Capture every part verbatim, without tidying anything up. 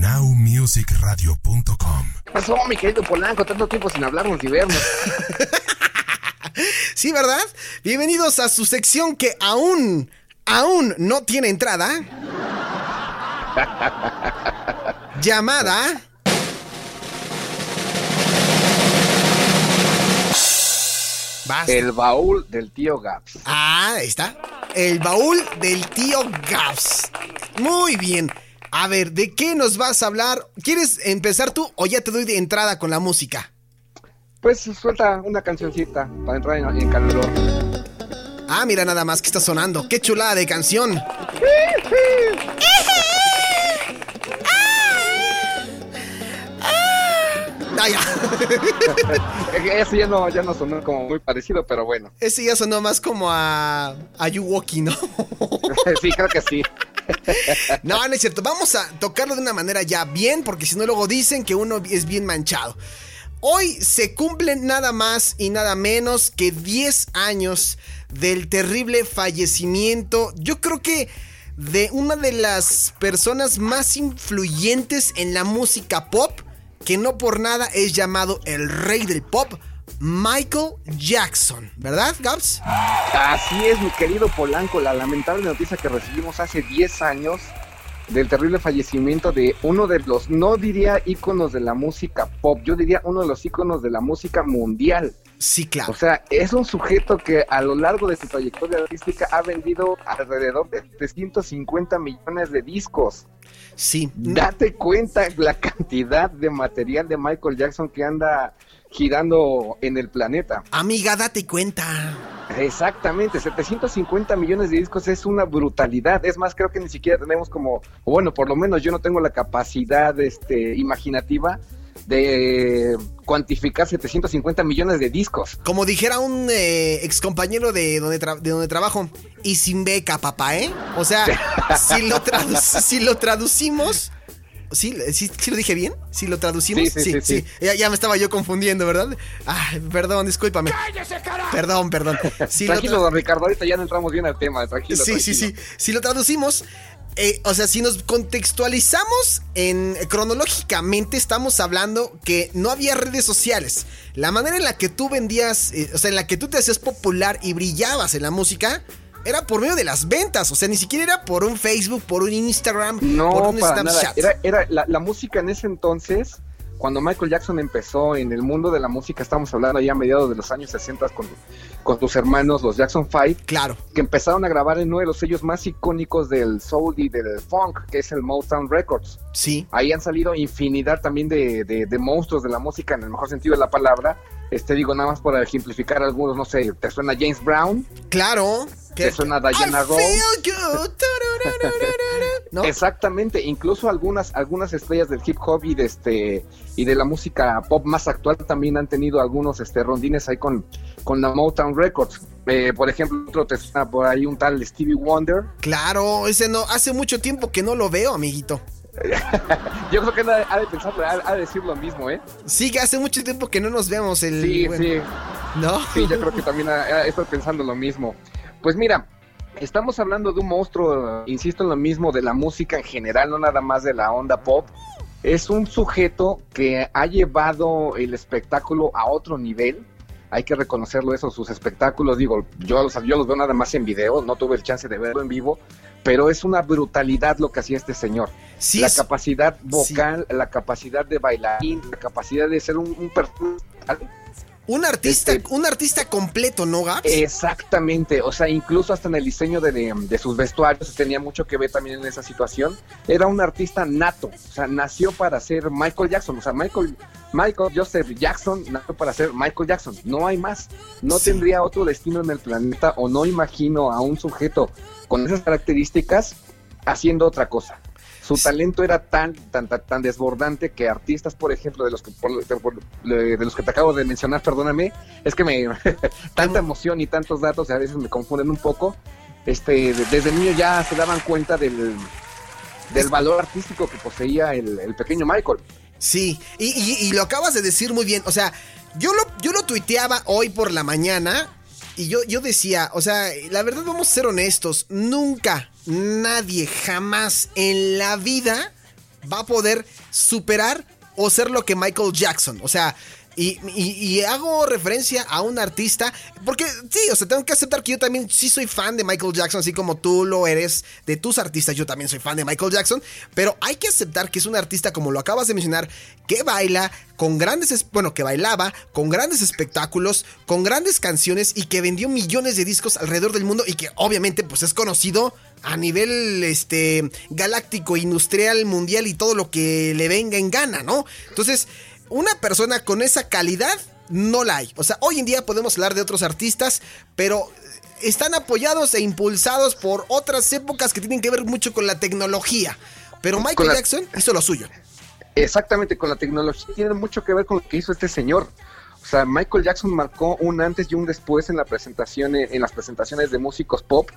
now music radio punto com. ¿Qué pasó, mi querido Polanco? Tanto tiempo sin hablarnos y vernos. Sí, ¿verdad? Bienvenidos a su sección que aún, aún no tiene entrada. Llamada... Basta. El baúl del tío Gaps. Ah, ahí está. El baúl del tío Gaps. Muy bien. A ver, ¿de qué nos vas a hablar? ¿Quieres empezar tú o ya te doy de entrada con la música? Pues suelta una cancioncita para entrar en, en calor. Ah, mira nada más que está sonando. ¡Qué chulada de canción! Ah, ya. Ese ya no, ya no sonó como muy parecido, pero bueno. Ese ya sonó más como a, a You Walkie, ¿no? Sí, creo que sí. No, no es cierto. Vamos a tocarlo de una manera ya bien, porque si no luego dicen que uno es bien manchado. Hoy se cumplen nada más y nada menos que diez años del terrible fallecimiento. Yo creo que de una de las personas más influyentes en la música pop, que no por nada es llamado el rey del pop, Michael Jackson, ¿verdad, Gaps? Así es, mi querido Polanco, la lamentable noticia que recibimos hace diez años del terrible fallecimiento de uno de los, no diría íconos de la música pop, yo diría uno de los íconos de la música mundial. Sí, claro. O sea, es un sujeto que a lo largo de su trayectoria artística ha vendido alrededor de trescientos cincuenta millones de discos. Sí. Date cuenta la cantidad de material de Michael Jackson que anda girando en el planeta. Amiga, date cuenta. Exactamente, setecientos cincuenta millones de discos es una brutalidad. Es más, creo que ni siquiera tenemos como, o bueno, por lo menos yo no tengo la capacidad este, imaginativa de cuantificar setecientos cincuenta millones de discos. Como dijera un eh, ex compañero de donde, tra- de donde trabajo, y sin beca, papá, ¿eh? O sea, si, lo tradu- si lo traducimos... ¿Sí, sí, sí lo dije bien? ¿Sí lo traducimos? Sí, sí, sí, sí, sí. sí. Ya, ya me estaba yo confundiendo, ¿verdad? Ay, perdón, discúlpame. ¡Cállese, carajo! Perdón, perdón. Sí, tranquilo, tra- don Ricardo, ahorita ya no entramos bien al tema, tranquilo. Sí, tranquilo. sí, sí. Si lo traducimos... Eh, o sea, si nos contextualizamos en, cronológicamente, estamos hablando que no había redes sociales. La manera en la que tú vendías, eh, o sea, en la que tú te hacías popular y brillabas en la música, era por medio de las ventas. O sea, ni siquiera era por un Facebook, por un Instagram, no, por un para Snapchat. Nada. Era, era la, la música en ese entonces, cuando Michael Jackson empezó en el mundo de la música, estamos hablando ya a mediados de los años sesenta con, con tus hermanos, los Jackson cinco. Claro. Que empezaron a grabar en uno de los sellos más icónicos del soul y del funk, que es el Motown Records. Sí. Ahí han salido infinidad también de, de, de monstruos de la música, en el mejor sentido de la palabra. Este, digo, nada más para ejemplificar algunos, no sé, ¿te suena James Brown? Claro. ¿Te suena Diana Ross? I feel good. ¿No? Exactamente, incluso algunas algunas estrellas del hip hop y de este y de la música pop más actual también han tenido algunos este rondines ahí con, con la Motown Records. Eh, por ejemplo, te está por ahí un tal Stevie Wonder. Claro, ese no, hace mucho tiempo que no lo veo, amiguito. Yo creo que ha de pensar, ha de decir lo mismo, ¿eh? Sí, que hace mucho tiempo que no nos vemos. El, sí, bueno, sí. ¿No? Sí, yo creo que también está pensando lo mismo. Pues mira, estamos hablando de un monstruo, insisto en lo mismo, de la música en general, no nada más de la onda pop. Es un sujeto que ha llevado el espectáculo a otro nivel. Hay que reconocerlo eso, sus espectáculos, digo, yo los, yo los veo nada más en video, no tuve el chance de verlo en vivo, pero es una brutalidad lo que hacía este señor. Sí, la es... capacidad vocal, sí. La capacidad de bailarín, la capacidad de ser un, un perfil... Un artista, este, un artista completo, ¿no, Gaps? Exactamente, o sea, incluso hasta en el diseño de, de, de sus vestuarios tenía mucho que ver también en esa situación. Era un artista nato, o sea, nació para ser Michael Jackson, o sea, Michael, Michael Joseph Jackson nació para ser Michael Jackson, no hay más. No sí. Tendría otro destino en el planeta, o no imagino a un sujeto con esas características haciendo otra cosa. O Su talento era tan, tan, tan, tan desbordante que artistas, por ejemplo, de los que, por, por, de los que te acabo de mencionar, perdóname, es que me tanta emoción y tantos datos a veces me confunden un poco. Este, desde niño ya se daban cuenta del, del valor artístico que poseía el, el pequeño Michael. Sí, y, y, y lo acabas de decir muy bien. O sea, yo lo, yo lo tuiteaba hoy por la mañana. Y yo, yo decía, o sea, la verdad vamos a ser honestos, nunca, nadie, jamás en la vida va a poder superar o ser lo que Michael Jackson. O sea, y, y, y hago referencia a un artista, porque sí, o sea, tengo que aceptar que yo también sí soy fan de Michael Jackson, así como tú lo eres de tus artistas, yo también soy fan de Michael Jackson, pero hay que aceptar que es un artista, como lo acabas de mencionar, que baila... con grandes, bueno, que bailaba, con grandes espectáculos, con grandes canciones y que vendió millones de discos alrededor del mundo y que obviamente pues es conocido a nivel este galáctico, industrial, mundial y todo lo que le venga en gana, ¿no? Entonces, una persona con esa calidad no la hay. O sea, hoy en día podemos hablar de otros artistas, pero están apoyados e impulsados por otras épocas que tienen que ver mucho con la tecnología. Pero Michael Jackson hizo lo suyo. Exactamente, con la tecnología tiene mucho que ver con lo que hizo este señor. O sea, Michael Jackson marcó un antes y un después en la presentación, en las presentaciones de músicos pop,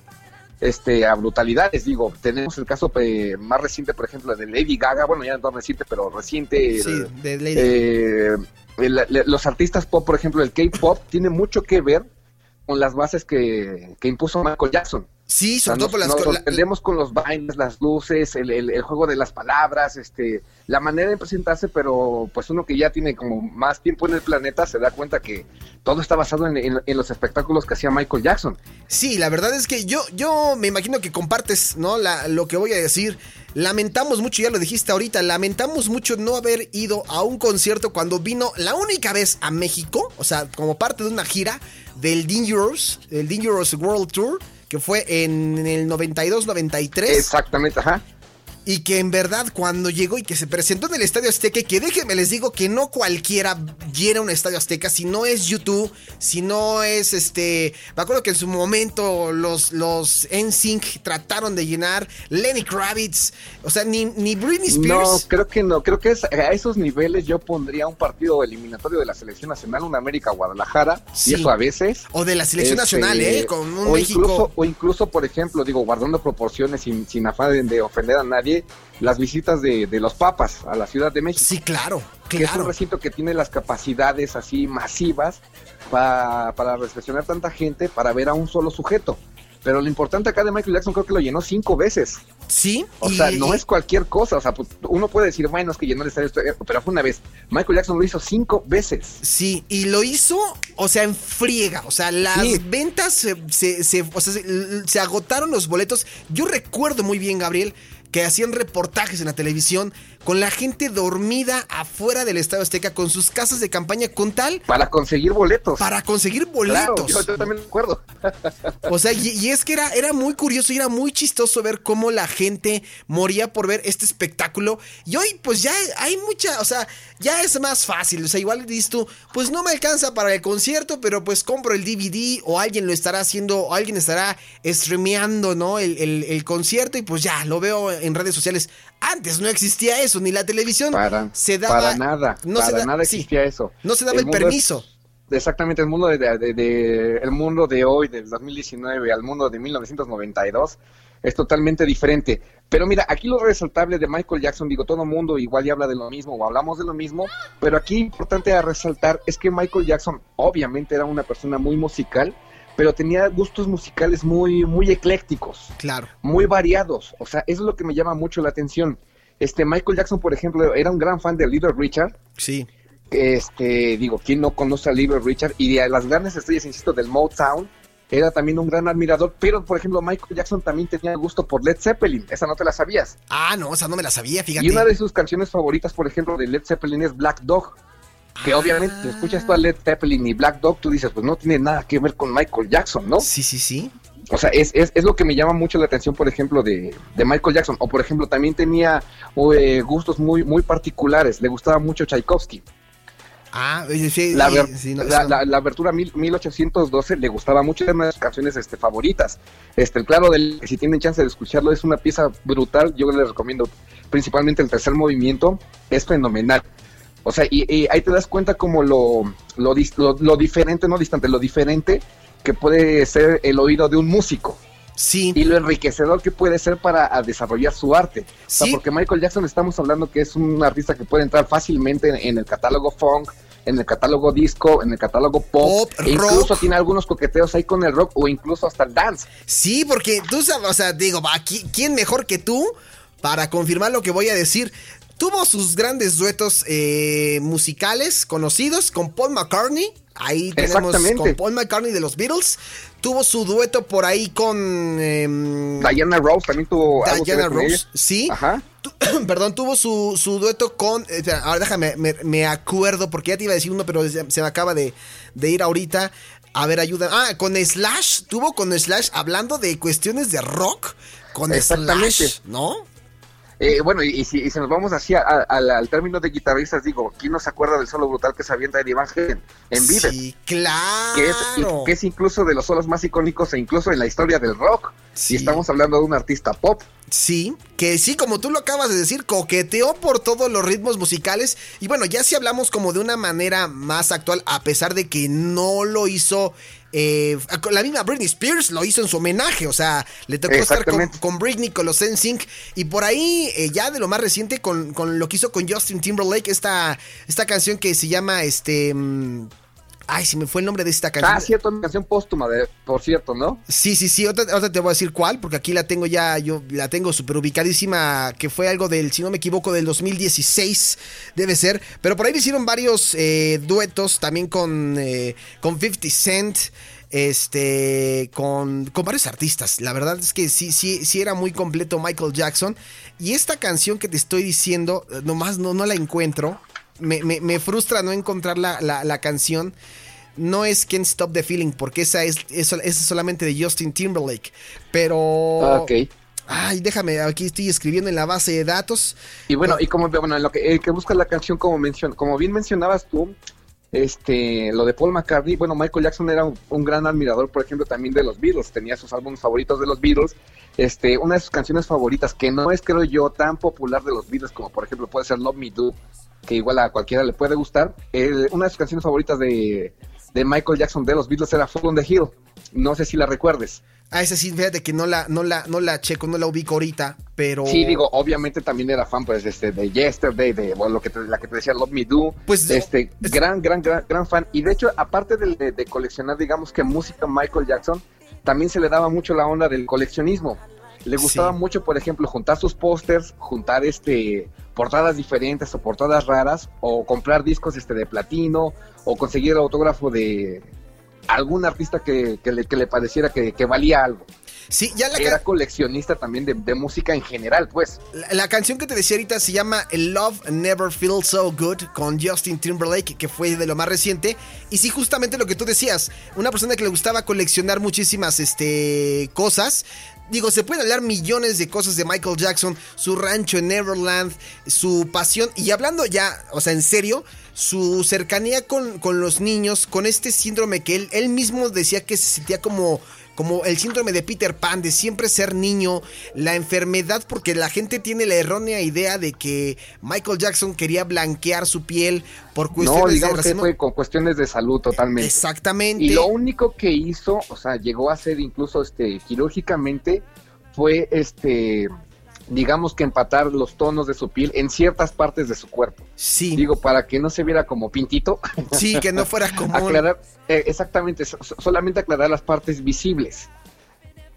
este, a brutalidades. Digo, tenemos el caso eh, más reciente, por ejemplo, de Lady Gaga. Bueno, ya no reciente, pero reciente. Sí, el, de Lady eh, el, el, los artistas pop, por ejemplo, el K-pop tiene mucho que ver con las bases que, que impuso Michael Jackson. Sí, sobre o sea, todo por las... Nos sorprendemos con los bailes, las luces, el, el, el juego de las palabras, este, la manera de presentarse, pero pues uno que ya tiene como más tiempo en el planeta se da cuenta que todo está basado en, en, en los espectáculos que hacía Michael Jackson. Sí, la verdad es que yo, yo me imagino que compartes, ¿no?, la, lo que voy a decir. Lamentamos mucho, ya lo dijiste ahorita, lamentamos mucho no haber ido a un concierto cuando vino la única vez a México, o sea, como parte de una gira del Dangerous, el Dangerous World Tour, que fue en el noventa y dos noventa y tres. Exactamente, ajá. Y que en verdad cuando llegó y que se presentó en el Estadio Azteca, que déjenme les digo que no cualquiera llena un Estadio Azteca, si no es YouTube, si no es este... Me acuerdo que en su momento los, los N-Sync trataron de llenar, Lenny Kravitz, o sea, ni, ni Britney Spears. No, creo que no, creo que es, a esos niveles yo pondría un partido eliminatorio de la Selección Nacional, una América Guadalajara, sí. Y eso a veces. O de la Selección este, Nacional, ¿eh? Con un o México. Incluso, o incluso, por ejemplo, digo, guardando proporciones sin, sin afán de, de ofender a nadie, las visitas de, de los papas a la Ciudad de México. Sí, claro, claro. Que es un recinto que tiene las capacidades así masivas pa, para reflexionar tanta gente, para ver a un solo sujeto. Pero lo importante acá de Michael Jackson, creo que lo llenó cinco veces. Sí. O y... sea, no es cualquier cosa. O sea, uno puede decir, bueno, es que llenó el estadio, pero fue una vez. Michael Jackson lo hizo cinco veces. Sí, y lo hizo, o sea, en friega. O sea, las sí. ventas se, se, se, o sea, se, se agotaron los boletos. Yo recuerdo muy bien, Gabriel, que hacían reportajes en la televisión con la gente dormida afuera del Estadio Azteca, con sus casas de campaña, con tal... Para conseguir boletos. Para conseguir boletos. Claro, yo, yo también recuerdo. O sea, y, y es que era, era muy curioso y era muy chistoso ver cómo la gente moría por ver este espectáculo. Y hoy, pues ya hay mucha... O sea, ya es más fácil. O sea, igual dices tú, pues no me alcanza para el concierto, pero pues compro el D V D o alguien lo estará haciendo, o alguien estará streameando, ¿no? El, el, el concierto y pues ya, lo veo en redes sociales. Antes no existía eso, ni la televisión para, se daba... Para nada, no para se da, nada existía sí, eso. No se daba el, el permiso. Es, exactamente, el mundo de, de, de, de, el mundo de hoy, del dos mil diecinueve, al mundo de mil novecientos noventa y dos, es totalmente diferente. Pero mira, aquí lo resaltable de Michael Jackson, digo, todo mundo igual ya habla de lo mismo, o hablamos de lo mismo, pero aquí importante a resaltar es que Michael Jackson obviamente era una persona muy musical, pero tenía gustos musicales muy, muy eclécticos. Claro. Muy variados. O sea, eso es lo que me llama mucho la atención. Este, Michael Jackson, por ejemplo, era un gran fan de Little Richard. Sí. Este, digo, ¿quién no conoce a Little Richard? Y de las grandes estrellas, insisto, del Motown, era también un gran admirador. Pero, por ejemplo, Michael Jackson también tenía gusto por Led Zeppelin. Esa no te la sabías. Ah, no, esa no me la sabía, fíjate. Y una de sus canciones favoritas, por ejemplo, de Led Zeppelin es Black Dog. Que obviamente, ah. si escuchas tú a Led Zeppelin y Black Dog, tú dices, pues no tiene nada que ver con Michael Jackson, ¿no? Sí, sí, sí. O sea, es, es, es lo que me llama mucho la atención, por ejemplo, de, de Michael Jackson. O, por ejemplo, también tenía eh, gustos muy, muy particulares. Le gustaba mucho Tchaikovsky. Ah, sí, la, ver, sí, no, la, no. la, la abertura mil ochocientos doce le gustaba mucho, es una de sus canciones este, favoritas. Este, el claro, del, si tienen chance de escucharlo, es una pieza brutal. Yo les recomiendo principalmente el tercer movimiento, es fenomenal. O sea, y, y ahí te das cuenta como lo, lo, lo, lo diferente, no distante, lo diferente que puede ser el oído de un músico. Sí. Y lo enriquecedor que puede ser para desarrollar su arte. Sí. O sea, porque Michael Jackson estamos hablando que es un artista que puede entrar fácilmente en, en el catálogo funk, en el catálogo disco, en el catálogo pop, pop, e incluso rock. Tiene algunos coqueteos ahí con el rock o incluso hasta el dance. Sí, porque tú sabes, o sea, digo, aquí, ¿quién mejor que tú para confirmar lo que voy a decir? Tuvo sus grandes duetos eh, musicales conocidos con Paul McCartney. Ahí tenemos con Paul McCartney de los Beatles. Tuvo su dueto por ahí con... Eh, Diana Ross también tuvo... Diana Ross, sí. Ajá. Tu, perdón, tuvo su, su dueto con... Eh, ahora déjame, me, me acuerdo, porque ya te iba a decir uno, pero se, se me acaba de, de ir ahorita. A ver, ayuda. Ah, con Slash. Tuvo con Slash hablando de cuestiones de rock. Con Slash, ¿no? Eh, bueno, y, y, si, y si nos vamos así a, a, a, al término de guitarristas, digo, ¿quién no se acuerda del solo brutal que se avienta Eddie Van Halen en vivo? Sí, claro. Que es, que es incluso de los solos más icónicos e incluso en la historia del rock. Sí. Y estamos hablando de un artista pop. Sí, que sí, como tú lo acabas de decir, coqueteó por todos los ritmos musicales. Y bueno, ya si hablamos como de una manera más actual, a pesar de que no lo hizo... Eh, la misma Britney Spears lo hizo en su homenaje, o sea, le tocó estar con, con Britney, con los N-Sync. Y por ahí, eh, ya de lo más reciente, con, con lo que hizo con Justin Timberlake, esta, esta canción que se llama, este... Mmm, ay, se me fue el nombre de esta canción. Ah, cierto, una canción póstuma, de, por cierto, ¿no? Sí, sí, sí, otra, otra te voy a decir cuál, porque aquí la tengo ya, yo la tengo súper ubicadísima, que fue algo del, si no me equivoco, del dos mil dieciséis, debe ser. Pero por ahí hicieron varios eh, duetos, también con, eh, con fifty Cent, este, con, con varios artistas. La verdad es que sí, sí, sí era muy completo Michael Jackson. Y esta canción que te estoy diciendo, nomás no, no la encuentro. Me, me, me frustra no encontrar la, la, la canción. No es Can't Stop the Feeling, porque esa es, es, es solamente de Justin Timberlake. Pero... Ok. Ay, déjame, aquí estoy escribiendo en la base de datos. Y bueno, no. y como bueno, en lo que, el que busca la canción, como, mencion, como bien mencionabas tú, este, lo de Paul McCartney, bueno, Michael Jackson era un, un gran admirador, por ejemplo, también de los Beatles. Tenía sus álbumes favoritos de los Beatles. Este, una de sus canciones favoritas, que no es, creo yo, tan popular de los Beatles, como por ejemplo puede ser Love Me Do, que igual a cualquiera le puede gustar. El, una de sus canciones favoritas de, de Michael Jackson de los Beatles era Fool on the Hill. No sé si la recuerdes. Ah, esa sí, fíjate que no la, no la, no la checo, no la ubico ahorita, pero... Sí, digo, obviamente también era fan, pues, este, de Yesterday, de bueno, lo que te, la que te decía Love Me Do, pues, este, es... gran, gran, gran, gran fan. Y de hecho, aparte de, de, de coleccionar, digamos que música Michael Jackson, también se le daba mucho la onda del coleccionismo. Le gustaba sí. mucho, por ejemplo, juntar sus pósters, juntar este portadas diferentes o portadas raras, o comprar discos este de platino, o conseguir el autógrafo de algún artista que, que, le, que le pareciera que, que valía algo. Sí, ya la Era can... coleccionista también de, de música en general, pues. La, la canción que te decía ahorita se llama Love Never Feels So Good con Justin Timberlake, que fue de lo más reciente. Y sí, justamente lo que tú decías, una persona que le gustaba coleccionar muchísimas este, cosas. Digo, se pueden hablar millones de cosas de Michael Jackson, su rancho en Neverland, su pasión. Y hablando ya, o sea, en serio, su cercanía con, con los niños, con este síndrome que él, él mismo decía que se sentía como... como el síndrome de Peter Pan, de siempre ser niño, la enfermedad, porque la gente tiene la errónea idea de que Michael Jackson quería blanquear su piel por cuestiones de... No, digamos de que fue con cuestiones de salud totalmente. Exactamente. Y lo único que hizo, o sea, llegó a ser incluso este quirúrgicamente, fue este... digamos que empatar los tonos de su piel en ciertas partes de su cuerpo. Sí. Digo, para que no se viera como pintito. Sí, que no fuera como... aclarar, eh, exactamente, so, solamente aclarar las partes visibles.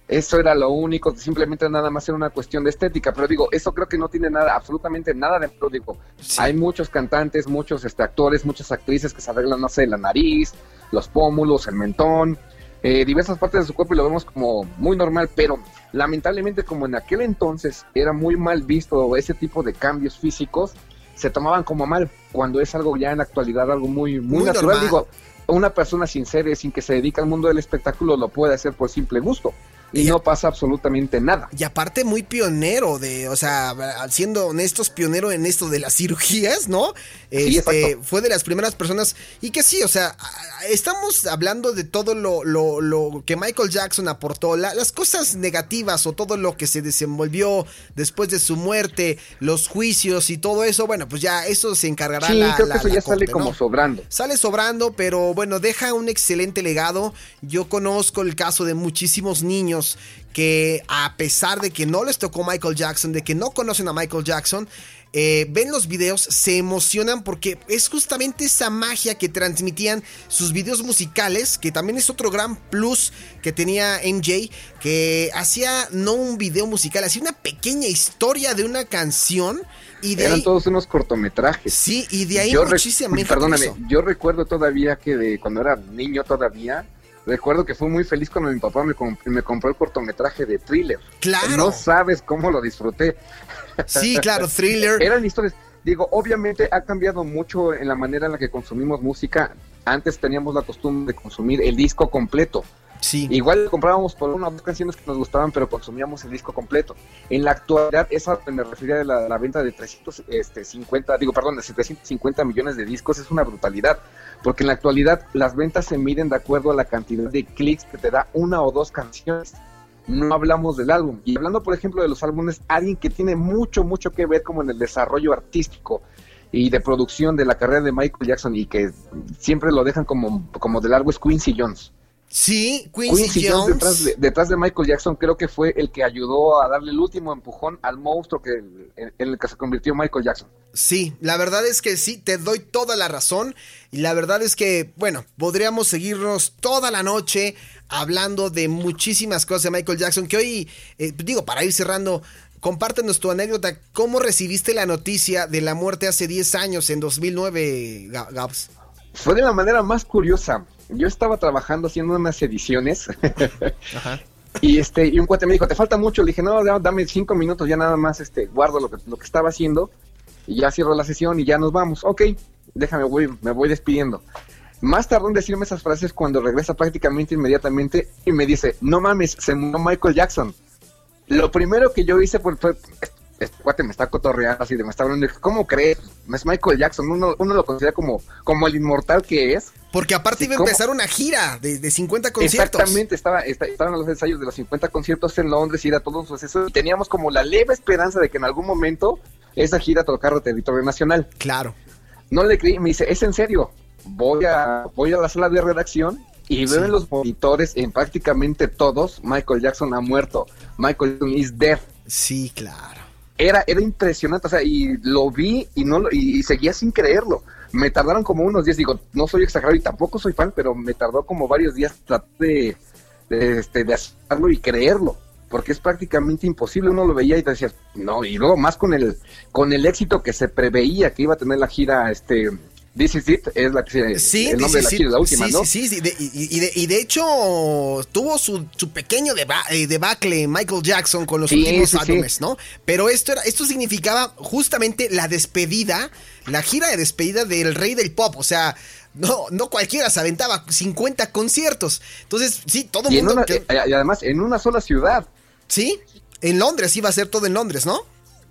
Eso era lo único, simplemente nada más era una cuestión de estética. Pero digo, eso creo que no tiene nada, absolutamente nada de... Digo, sí. Hay muchos cantantes, muchos este, actores, muchas actrices que se arreglan, no sé, la nariz, los pómulos, el mentón... Eh, diversas partes de su cuerpo y lo vemos como muy normal, pero lamentablemente como en aquel entonces era muy mal visto ese tipo de cambios físicos, se tomaban como mal, cuando es algo ya en la actualidad algo muy, muy, muy natural, normal. Digo, una persona sin ser, sin que se dedique al mundo del espectáculo lo puede hacer por simple gusto, Y, y no pasa absolutamente nada. Y aparte muy pionero de, o sea, siendo honestos, pionero en esto de las cirugías, ¿no? Sí, este, fue de las primeras personas. Y que sí, o sea, estamos hablando de todo lo, lo, lo que Michael Jackson aportó, la, las cosas negativas o todo lo que se desenvolvió después de su muerte, los juicios y todo eso. Bueno, pues ya eso se encargará sí, la Sí, creo que la, eso la ya corte, sale ¿no? como sobrando. Sale sobrando, pero bueno, deja un excelente legado. Yo conozco el caso de muchísimos niños que a pesar de que no les tocó Michael Jackson, de que no conocen a Michael Jackson, eh, ven los videos, se emocionan porque es justamente esa magia que transmitían sus videos musicales, que también es otro gran plus que tenía M J, que hacía no un video musical, hacía una pequeña historia de una canción. Y de Eran ahí, todos unos cortometrajes. Sí, y de ahí yo muchísima rec- Perdóname, eso. Yo recuerdo todavía que de cuando era niño todavía... Recuerdo que fui muy feliz cuando mi papá me, comp- me compró el cortometraje de Thriller. ¡Claro! No sabes cómo lo disfruté. Sí, claro, Thriller. Eran historias... Digo, obviamente ha cambiado mucho en la manera en la que consumimos música. Antes teníamos la costumbre de consumir el disco completo. Sí. Igual comprábamos por una o dos canciones que nos gustaban, pero consumíamos el disco completo. En la actualidad, esa me refería a la, la venta de trescientos cincuenta, digo, perdón, de setecientos cincuenta millones de discos, es una brutalidad. Porque en la actualidad las ventas se miden de acuerdo a la cantidad de clics que te da una o dos canciones. No hablamos del álbum. Y hablando, por ejemplo, de los álbumes, alguien que tiene mucho, mucho que ver como en el desarrollo artístico y de producción de la carrera de Michael Jackson y que siempre lo dejan como, como de largo es Quincy Jones. Sí, Quincy, Quincy Jones, Jones detrás, de, detrás de Michael Jackson creo que fue el que ayudó a darle el último empujón al monstruo que en, en el que se convirtió Michael Jackson. Sí, la verdad es que sí, te doy toda la razón y la verdad es que, bueno, podríamos seguirnos toda la noche hablando de muchísimas cosas de Michael Jackson que hoy, eh, digo, para ir cerrando... Compártenos tu anécdota, ¿cómo recibiste la noticia de la muerte hace diez años, en dos mil nueve, Gabs? Fue de la manera más curiosa. Yo estaba trabajando haciendo unas ediciones. Ajá. y este y un cuate me dijo, ¿te falta mucho? Le dije, no, dame cinco minutos, ya nada más este guardo lo que, lo que estaba haciendo y ya cierro la sesión y ya nos vamos. Ok, déjame, voy, me voy despidiendo. Más tardó en decirme esas frases cuando regresa prácticamente inmediatamente y me dice, no mames, se murió Michael Jackson. Lo primero que yo hice fue, fue este, este cuate me está cotorreando, así de me está hablando, ¿cómo crees? Es Michael Jackson, uno, uno lo considera como, como el inmortal que es. Porque aparte iba a empezar una gira de, de cincuenta conciertos. Exactamente, estaba, está, estaban los ensayos de los cincuenta conciertos en Londres, y era todo un suceso, y teníamos como la leve esperanza de que en algún momento esa gira tocara territorio nacional. Claro. No le creí, me dice, ¿es en serio? Voy a, voy a la sala de redacción, y veo en los monitores, en prácticamente todos, Michael Jackson ha muerto. Michael Jackson is dead. Sí, claro. Era, era impresionante, o sea, y lo vi y no lo, y, y seguía sin creerlo. Me tardaron como unos días, digo, no soy exagerado y tampoco soy fan, pero me tardó como varios días tratar de, de, este, de hacerlo y creerlo. Porque es prácticamente imposible, uno lo veía y te decía, no, y luego más con el, con el éxito que se preveía que iba a tener la gira, este... This Is It es la que sí, el nombre de la gira, la última, sí, ¿no? Sí, sí, sí. De, y, de, y de hecho tuvo su, su pequeño deba, eh, debacle Michael Jackson con los sí, últimos sí, álbumes, sí. ¿no? Pero esto era, esto significaba justamente la despedida, la gira de despedida del rey del pop, o sea, no, no cualquiera se aventaba cincuenta conciertos. Entonces, sí, todo el mundo... Una, que... Y además, en una sola ciudad. Sí, en Londres, iba a ser todo en Londres, ¿no?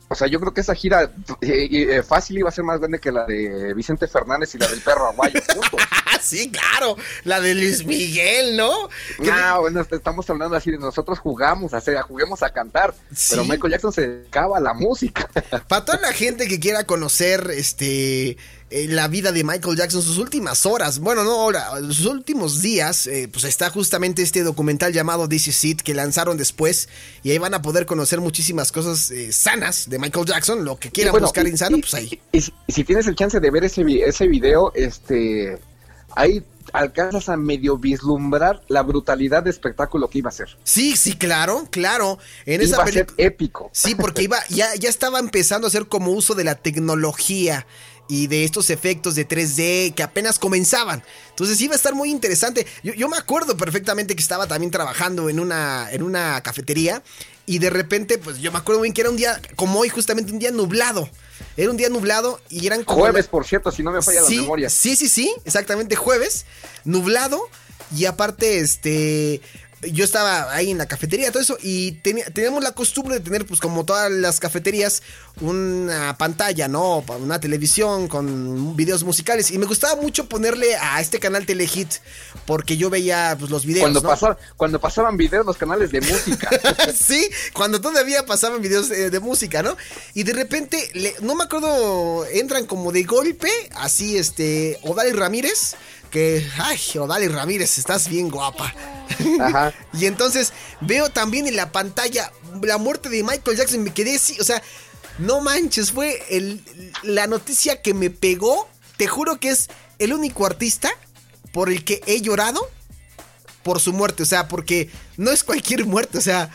O sea, yo creo que esa gira eh, eh, fácil iba a ser más grande que la de Vicente Fernández y la del perro aguayo juntos. Sí, claro, la de Luis Miguel, ¿no? No, bueno, estamos hablando así de nosotros jugamos, o sea, juguemos a cantar, sí. Pero Michael Jackson se dedicaba a la música. Para toda la gente que quiera conocer este... la vida de Michael Jackson, sus últimas horas, bueno, no ahora, sus últimos días, eh, pues está justamente este documental llamado This Is It, que lanzaron después, y ahí van a poder conocer muchísimas cosas eh, sanas de Michael Jackson, lo que quieran bueno, buscar y, insano, y, pues ahí. Y, y, y si tienes el chance de ver ese, ese video, este, ahí alcanzas a medio vislumbrar la brutalidad de espectáculo que iba a ser. Sí, sí, claro, claro. En iba esa peli- a ser épico. Sí, porque iba, ya, ya estaba empezando a hacer como uso de la tecnología, y de estos efectos de tres D que apenas comenzaban. Entonces iba a estar muy interesante. Yo, yo me acuerdo perfectamente que estaba también trabajando en una, en una cafetería. Y de repente, pues yo me acuerdo bien que era un día como hoy, justamente un día nublado. Era un día nublado y eran como... Jueves, por cierto, si no me falla sí, la memoria. Sí, sí, sí, exactamente, jueves, nublado. Y aparte, este... yo estaba ahí en la cafetería, todo eso, y teníamos la costumbre de tener, pues como todas las cafeterías, una pantalla, ¿no? Una televisión con videos musicales, y me gustaba mucho ponerle a este canal Telehit, porque yo veía, pues, los videos, cuando, ¿no? pasaba, cuando pasaban videos los canales de música. Sí, cuando todavía pasaban videos de, de música, ¿no? Y de repente, le, no me acuerdo, entran como de golpe, así, este, Odalys Ramírez, que, ay, Odalys Ramírez, estás bien guapa. Ajá. Y entonces veo también en la pantalla la muerte de Michael Jackson. Me quedé así, o sea, no manches, fue el, la noticia que me pegó. Te juro que es el único artista por el que he llorado por su muerte. O sea, porque no es cualquier muerte, o sea,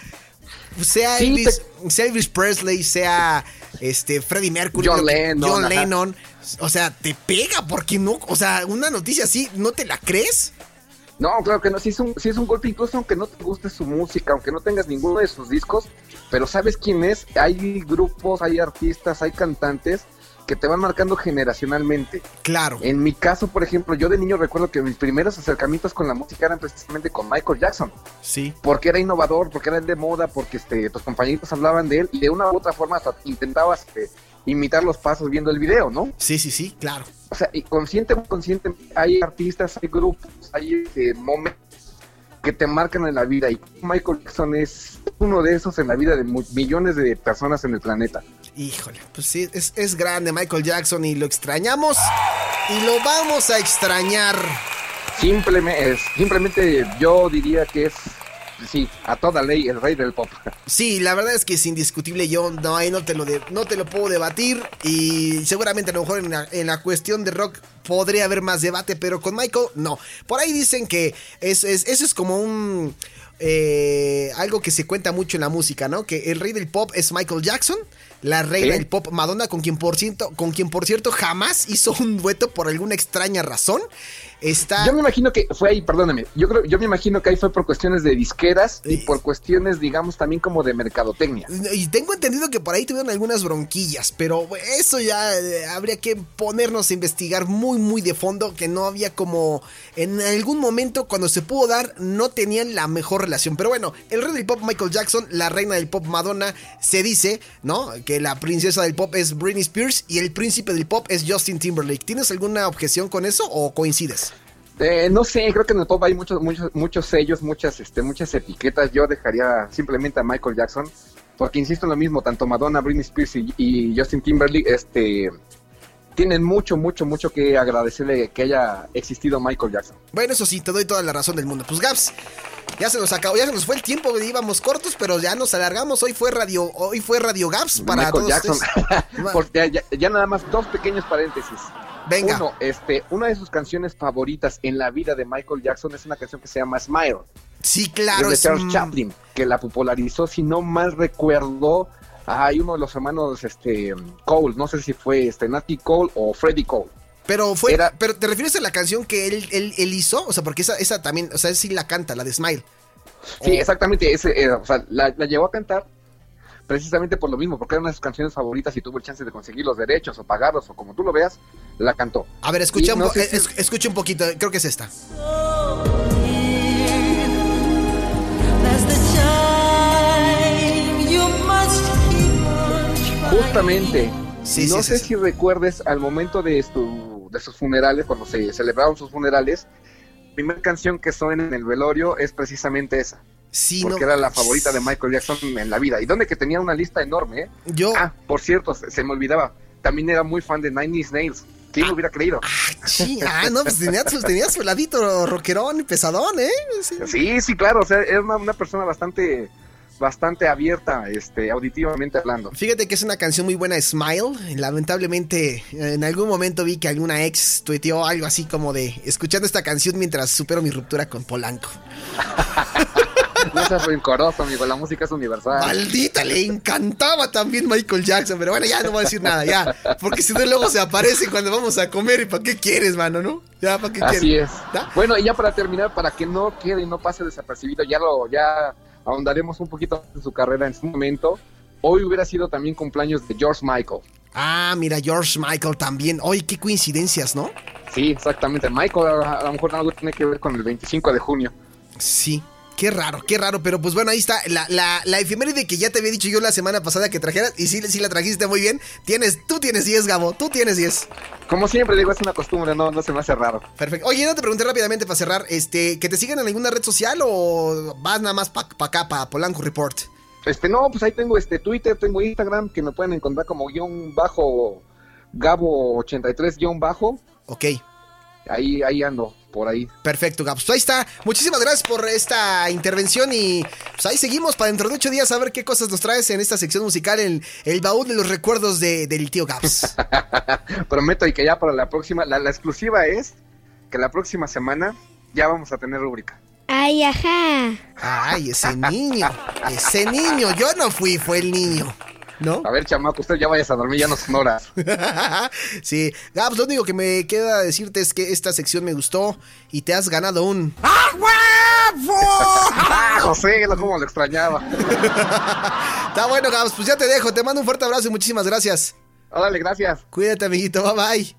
sea, sí, Elvis, te... sea Elvis Presley, sea este Freddie Mercury, John, que, Lennon, John Lennon. O sea, te pega porque no, o sea, una noticia así, ¿no te la crees? No, claro que no, sí es un, sí es un golpe, incluso aunque no te guste su música, aunque no tengas ninguno de sus discos, pero sabes quién es, hay grupos, hay artistas, hay cantantes que te van marcando generacionalmente. Claro. En mi caso, por ejemplo, yo de niño recuerdo que mis primeros acercamientos con la música eran precisamente con Michael Jackson. Sí. Porque era innovador, porque era el de moda, porque este, tus compañeritos hablaban de él y de una u otra forma hasta intentabas este, imitar los pasos viendo el video, ¿no? Sí, sí, sí, claro. O sea, y consciente o inconsciente, hay artistas, hay grupos, hay eh, momentos que te marcan en la vida, y Michael Jackson es uno de esos en la vida de millones de personas en el planeta. Híjole, pues sí, es, es grande Michael Jackson y lo extrañamos y lo vamos a extrañar. Simplemente, simplemente yo diría que es, sí, a toda ley el rey del pop. Sí, la verdad es que es indiscutible, yo no, no, te, lo de, no te lo puedo debatir, y seguramente a lo mejor en la, en la cuestión de rock podría haber más debate, pero con Michael no. Por ahí dicen que es, es, eso es como un eh, algo que se cuenta mucho en la música, ¿no? Que el rey del pop es Michael Jackson, la reina ¿Eh? del pop Madonna, con quien, por ciento, con quien por cierto jamás hizo un dueto por alguna extraña razón. Está... Yo me imagino que fue ahí, perdóname, yo creo, yo me imagino que ahí fue por cuestiones de disqueras y por cuestiones, digamos, también como de mercadotecnia. Y tengo entendido que por ahí tuvieron algunas bronquillas, pero eso ya habría que ponernos a investigar muy, muy de fondo, que no había como, en algún momento cuando se pudo dar, no tenían la mejor relación. Pero bueno, el rey del pop Michael Jackson, la reina del pop Madonna, se dice, ¿no?, que la princesa del pop es Britney Spears y el príncipe del pop es Justin Timberlake. ¿Tienes alguna objeción con eso o coincides? Eh, no sé, creo que en el pop hay muchos, muchos, muchos sellos, muchas, este, muchas etiquetas. Yo dejaría simplemente a Michael Jackson, porque insisto en lo mismo, tanto Madonna, Britney Spears y, y Justin Timberlake, este, tienen mucho, mucho, mucho que agradecerle que haya existido Michael Jackson. Bueno, eso sí, te doy toda la razón del mundo. Pues Gaps, ya se nos acabó, ya se nos fue el tiempo, íbamos cortos, pero ya nos alargamos. Hoy fue Radio, hoy fue Radio Gaps para Michael todos Jackson. Porque ya, ya nada más dos pequeños paréntesis. Venga. Uno, este, una de sus canciones favoritas en la vida de Michael Jackson es una canción que se llama Smile. Sí, claro. Es de Charles es... Chaplin, que la popularizó, si no mal recuerdo, hay uno de los hermanos este, Cole, no sé si fue este, Nat King Cole o Freddie Cole. Pero fue, Era... pero ¿te refieres a la canción que él, él, él hizo? O sea, porque esa, esa también, o sea, sí la canta, la de Smile. Sí, o... exactamente, ese, eh, o sea, la, la llevó a cantar. Precisamente por lo mismo, porque era una de sus canciones favoritas y tuvo el chance de conseguir los derechos o pagarlos o como tú lo veas, la cantó. A ver, escucha, no un, po- si es... escucha un poquito, creo que es esta. Justamente, sí, no sí, sé sí. si recuerdes al momento de, su, de sus funerales, cuando se celebraron sus funerales, la primera canción que suena en el velorio es precisamente esa. Sí, porque no. Era la favorita de Michael Jackson en la vida. Y donde que tenía una lista enorme, ¿eh? Yo... Ah, por cierto, se, se me olvidaba, también era muy fan de Nine Inch Nails. ¿Quién ah, lo hubiera creído? Ah, sí, ah, no, pues tenía, tenía su ladito rockerón y pesadón, ¿eh? Sí, sí, sí, claro, o sea, era una, una persona bastante... bastante abierta, este, auditivamente hablando. Fíjate que es una canción muy buena, Smile. Lamentablemente, en algún momento vi que alguna ex tuiteó algo así como de, escuchando esta canción mientras supero mi ruptura con Polanco. No seas rincoroso, amigo, la música es universal. Maldita, le encantaba también Michael Jackson, pero bueno, ya no voy a decir nada, ya, porque si no luego se aparece cuando vamos a comer, ¿y para qué quieres, mano, no? Ya, ¿para qué así quieres? Así es. ¿Da? Bueno, y ya para terminar, para que no quede y no pase desapercibido, ya lo, ya... ahondaremos un poquito en su carrera en su momento. Hoy hubiera sido también cumpleaños de George Michael. Ah, mira, George Michael también. Oye, qué coincidencias, ¿no? Sí, exactamente. Michael a, a lo mejor algo tiene que ver con el veinticinco de junio. Sí, Qué raro, qué raro, pero pues bueno, ahí está la, la, la efeméride que ya te había dicho yo la semana pasada que trajeras, y sí, sí la trajiste muy bien. Tienes, tú tienes diez, Gabo, tú tienes diez. Como siempre, digo, es una costumbre, no, no se me hace raro. Perfecto. Oye, no te pregunté rápidamente para cerrar, este, ¿que te sigan en alguna red social o vas nada más para pa acá, para Polanco Report? Este, no, pues ahí tengo este Twitter, tengo Instagram, que me pueden encontrar como guión bajo Gabo ochenta y tres guión bajo. Ok. Ahí, ahí ando. Por ahí. Perfecto, Gabs. Pues ahí está. Muchísimas gracias por esta intervención y pues ahí seguimos para dentro de ocho días a ver qué cosas nos traes en esta sección musical, en el baúl de los recuerdos de, del tío Gabs. Prometo y que ya para la próxima, la, la exclusiva es que la próxima semana ya vamos a tener rúbrica. Ay, ajá. Ay, ese niño, ese niño. Yo no fui, fue el niño. ¿No? A ver, chamaco, usted ya vayas a dormir, ya no son horas. Sí, Gabs, lo único que me queda decirte es que esta sección me gustó y te has ganado un... ¡Ah, guapo! ¡Ah, José! Como lo extrañaba. Está bueno, Gabs, pues ya te dejo, te mando un fuerte abrazo y muchísimas gracias. Órale, gracias. Cuídate, amiguito, bye bye.